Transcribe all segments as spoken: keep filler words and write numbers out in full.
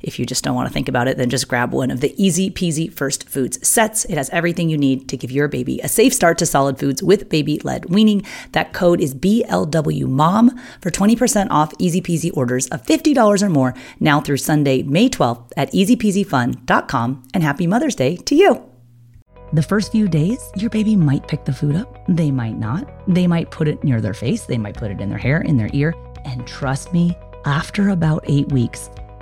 if you just don't want to think about it, then just grab one of the Easy Peasy First Foods sets. It has everything you need to give your baby a safe start to solid foods with baby-led weaning. That code is B L W M O M for twenty percent off Easy Peasy orders of fifty dollars or more now through Sunday, May twelfth at easy peasy fun dot com. And happy Mother's Day to you. The first few days, your baby might pick the food up. They might not. They might put it near their face. They might put it in their hair, in their ear. And trust me, after about eight weeks,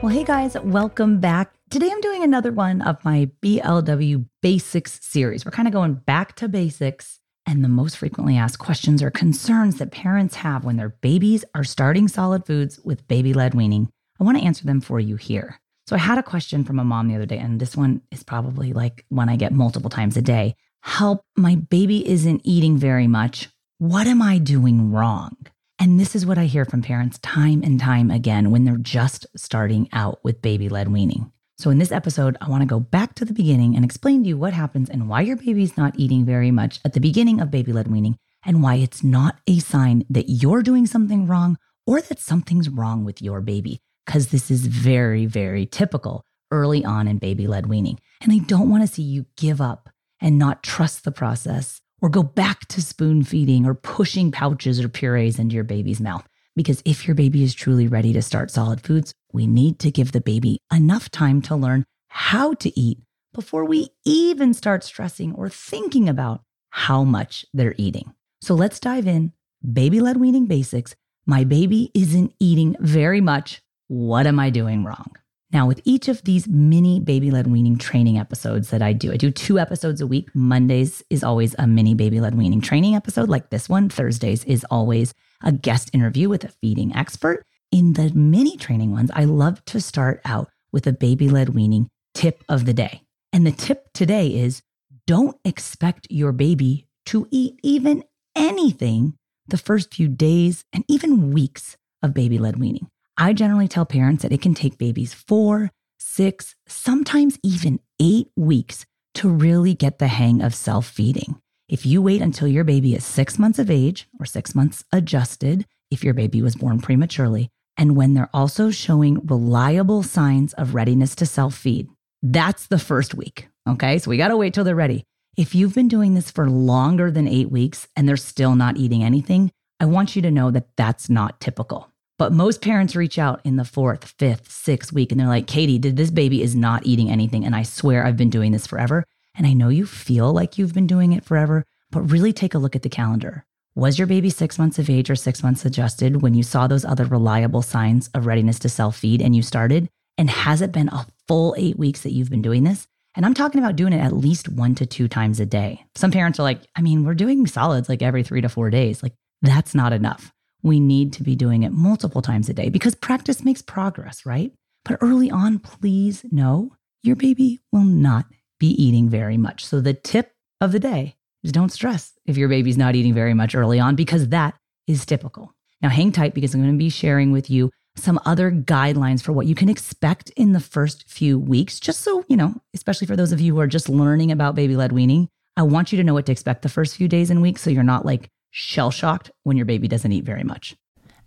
Well, hey guys, welcome back. Today I'm doing another one of my B L W Basics series. We're kind of going back to basics and the most frequently asked questions or concerns that parents have when their babies are starting solid foods with baby-led weaning. I want to answer them for you here. So I had a question from a mom the other day, and this one is probably like one I get multiple times a day. Help, my baby isn't eating very much. What am I doing wrong? And this is what I hear from parents time and time again when they're just starting out with baby-led weaning. So in this episode, I want to go back to the beginning and explain to you what happens and why your baby's not eating very much at the beginning of baby-led weaning and why it's not a sign that you're doing something wrong or that something's wrong with your baby, because this is very, very typical early on in baby-led weaning. And I don't want to see you give up and not trust the process or go back to spoon feeding or pushing pouches or purees into your baby's mouth. Because if your baby is truly ready to start solid foods, we need to give the baby enough time to learn how to eat before we even start stressing or thinking about how much they're eating. So let's dive in. Baby-led weaning basics. My baby isn't eating very much. What am I doing wrong? Now, with each of these mini baby-led weaning training episodes that I do, I do two episodes a week. Mondays is always a mini baby-led weaning training episode like this one. Thursdays is always a guest interview with a feeding expert. In the mini training ones, I love to start out with a baby-led weaning tip of the day. And the tip today is don't expect your baby to eat even anything the first few days and even weeks of baby-led weaning. I generally tell parents that it can take babies four, six, sometimes even eight weeks to really get the hang of self-feeding. If you wait until your baby is six months of age or six months adjusted, if your baby was born prematurely, and when they're also showing reliable signs of readiness to self-feed, that's the first week, okay? So we got to wait till they're ready. If you've been doing this for longer than eight weeks and they're still not eating anything, I want you to know that that's not typical. But most parents reach out in the fourth, fifth, sixth week, and they're like, Katie, this baby is not eating anything, and I swear I've been doing this forever. And I know you feel like you've been doing it forever, but really take a look at the calendar. Was your baby six months of age or six months adjusted when you saw those other reliable signs of readiness to self-feed and you started? And has it been a full eight weeks that you've been doing this? And I'm talking about doing it at least one to two times a day. Some parents are like, I mean, we're doing solids like every three to four days. Like, that's not enough. We need to be doing it multiple times a day because practice makes progress, right? But early on, please know your baby will not be eating very much. So the tip of the day is don't stress if your baby's not eating very much early on, because that is typical. Now hang tight, because I'm going to be sharing with you some other guidelines for what you can expect in the first few weeks, just so, you know, especially for those of you who are just learning about baby-led weaning, I want you to know what to expect the first few days and weeks so you're not like shell-shocked when your baby doesn't eat very much.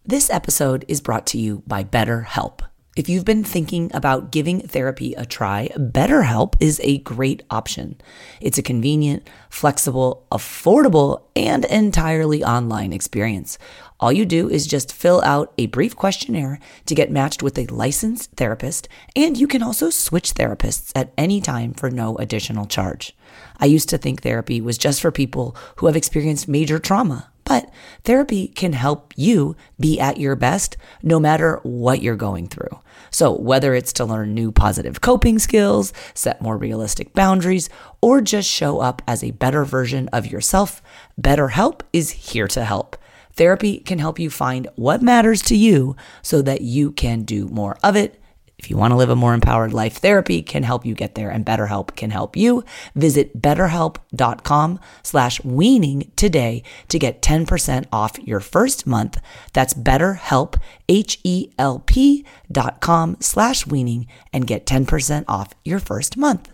This episode is brought to you by BetterHelp. If you've been thinking about giving therapy a try, BetterHelp is a great option. It's a convenient, flexible, affordable, and entirely online experience. All you do is just fill out a brief questionnaire to get matched with a licensed therapist, and you can also switch therapists at any time for no additional charge. I used to think therapy was just for people who have experienced major trauma, but therapy can help you be at your best no matter what you're going through. So whether it's to learn new positive coping skills, set more realistic boundaries, or just show up as a better version of yourself, BetterHelp is here to help. Therapy can help you find what matters to you so that you can do more of it. If you want to live a more empowered life, therapy can help you get there, and BetterHelp can help you. Visit betterhelp.com slash weaning today to get ten percent off your first month. That's BetterHelp, H E L P dot com slash weaning, and get ten percent off your first month.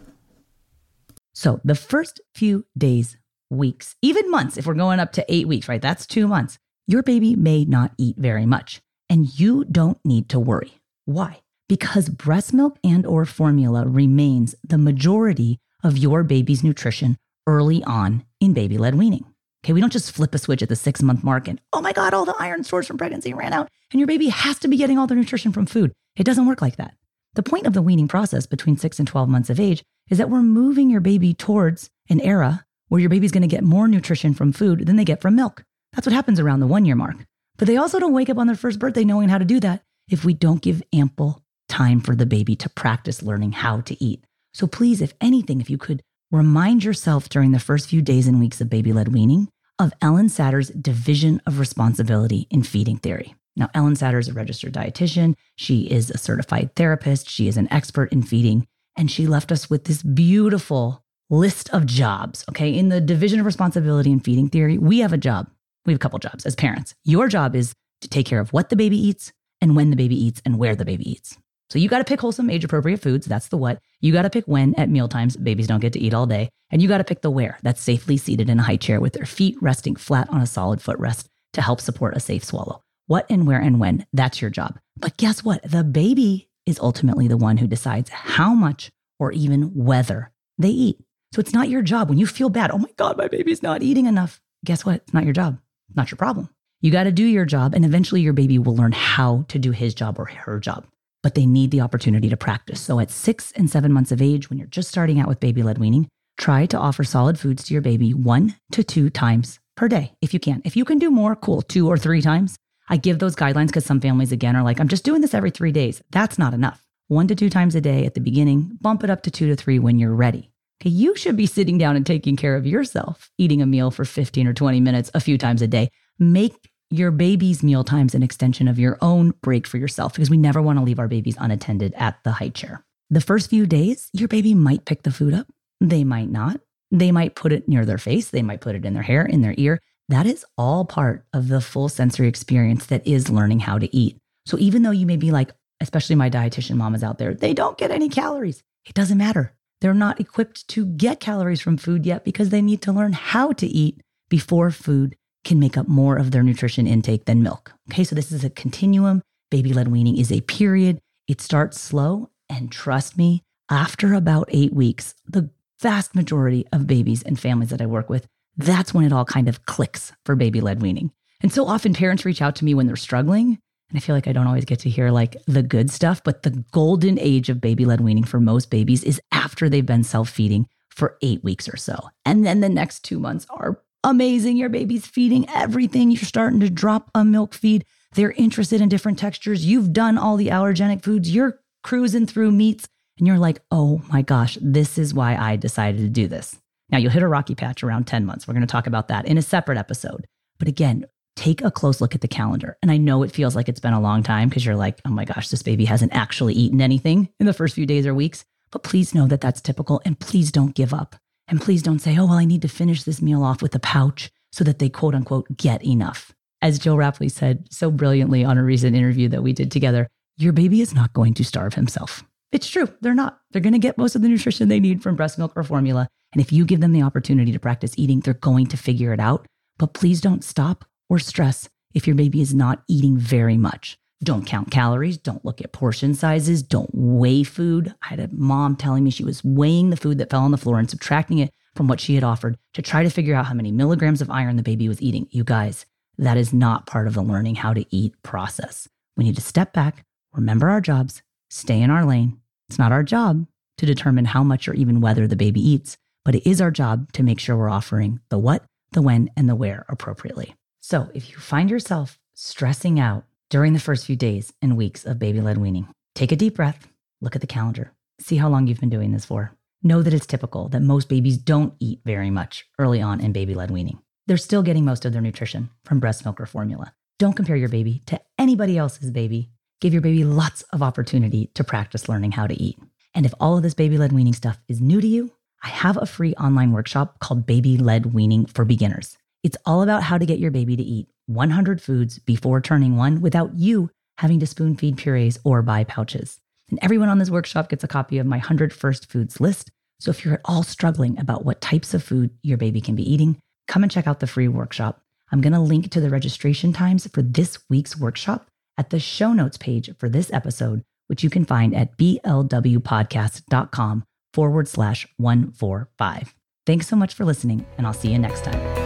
So the first few days, weeks, even months, if we're going up to eight weeks, right? That's two months. Your baby may not eat very much, and you don't need to worry. Why? Because breast milk and or formula remains the majority of your baby's nutrition early on in baby-led weaning. Okay, we don't just flip a switch at the six-month mark and, oh my God, all the iron stores from pregnancy ran out and your baby has to be getting all their nutrition from food. It doesn't work like that. The point of the weaning process between six and twelve months of age is that we're moving your baby towards an era where your baby's going to get more nutrition from food than they get from milk. That's what happens around the one-year mark. But they also don't wake up on their first birthday knowing how to do that if we don't give ample time for the baby to practice learning how to eat. So please, if anything, if you could remind yourself during the first few days and weeks of baby-led weaning of Ellen Satter's division of responsibility in feeding theory. Now, Ellen Satter is a registered dietitian. She is a certified therapist. She is an expert in feeding. And she left us with this beautiful list of jobs. Okay. In the division of responsibility in feeding theory, we have a job. We have a couple jobs as parents. Your job is to take care of what the baby eats and when the baby eats and where the baby eats. So you got to pick wholesome, age-appropriate foods. That's the what. You got to pick when at mealtimes. Babies don't get to eat all day. And you got to pick the where. That's safely seated in a high chair with their feet resting flat on a solid footrest to help support a safe swallow. What and where and when. That's your job. But guess what? The baby is ultimately the one who decides how much or even whether they eat. So it's not your job. When you feel bad, oh my God, my baby's not eating enough. Guess what? It's not your job. It's not your problem. You got to do your job. And eventually your baby will learn how to do his job or her job. But they need the opportunity to practice. So at six and seven months of age, when you're just starting out with baby-led weaning, try to offer solid foods to your baby one to two times per day if you can. If you can do more, cool, two or three times. I give those guidelines because some families, again, are like, I'm just doing this every three days. That's not enough. One to two times a day at the beginning, bump it up to two to three when you're ready. Okay, you should be sitting down and taking care of yourself, eating a meal for fifteen or twenty minutes a few times a day. Make your baby's meal times an extension of your own break for yourself, because we never want to leave our babies unattended at the high chair. The first few days, your baby might pick the food up. They might not. They might put it near their face. They might put it in their hair, in their ear. That is all part of the full sensory experience that is learning how to eat. So even though you may be like, especially my dietitian mamas out there, they don't get any calories. It doesn't matter. They're not equipped to get calories from food yet because they need to learn how to eat before food can make up more of their nutrition intake than milk. Okay, so this is a continuum. Baby-led weaning is a period. It starts slow, and trust me, after about eight weeks, the vast majority of babies and families that I work with, that's when it all kind of clicks for baby-led weaning. And so often parents reach out to me when they're struggling, and I feel like I don't always get to hear like the good stuff, but the golden age of baby-led weaning for most babies is after they've been self-feeding for eight weeks or so. And then the next two months are amazing. Your baby's feeding everything. You're starting to drop a milk feed. They're interested in different textures. You've done all the allergenic foods. You're cruising through meats and you're like, oh my gosh, this is why I decided to do this. Now you'll hit a rocky patch around ten months. We're going to talk about that in a separate episode. But again, take a close look at the calendar. And I know it feels like it's been a long time because you're like, oh my gosh, this baby hasn't actually eaten anything in the first few days or weeks. But please know that that's typical and please don't give up. And please don't say, oh, well, I need to finish this meal off with a pouch so that they quote unquote get enough. As Jill Rapley said so brilliantly on a recent interview that we did together, your baby is not going to starve himself. It's true. They're not. They're going to get most of the nutrition they need from breast milk or formula. And if you give them the opportunity to practice eating, they're going to figure it out. But please don't stop or stress if your baby is not eating very much. Don't count calories. Don't look at portion sizes. Don't weigh food. I had a mom telling me she was weighing the food that fell on the floor and subtracting it from what she had offered to try to figure out how many milligrams of iron the baby was eating. You guys, that is not part of the learning how to eat process. We need to step back, remember our jobs, stay in our lane. It's not our job to determine how much or even whether the baby eats, but it is our job to make sure we're offering the what, the when, and the where appropriately. So if you find yourself stressing out during the first few days and weeks of baby-led weaning, take a deep breath, look at the calendar, see how long you've been doing this for. Know that it's typical that most babies don't eat very much early on in baby-led weaning. They're still getting most of their nutrition from breast milk or formula. Don't compare your baby to anybody else's baby. Give your baby lots of opportunity to practice learning how to eat. And if all of this baby-led weaning stuff is new to you, I have a free online workshop called Baby-Led Weaning for Beginners. It's all about how to get your baby to eat one hundred foods before turning one without you having to spoon feed purees or buy pouches. And everyone on this workshop gets a copy of my one hundred first foods list. So if you're at all struggling about what types of food your baby can be eating, come and check out the free workshop. I'm going to link to the registration times for this week's workshop at the show notes page for this episode, which you can find at blwpodcast.com forward slash 145. Thanks so much for listening, and I'll see you next time.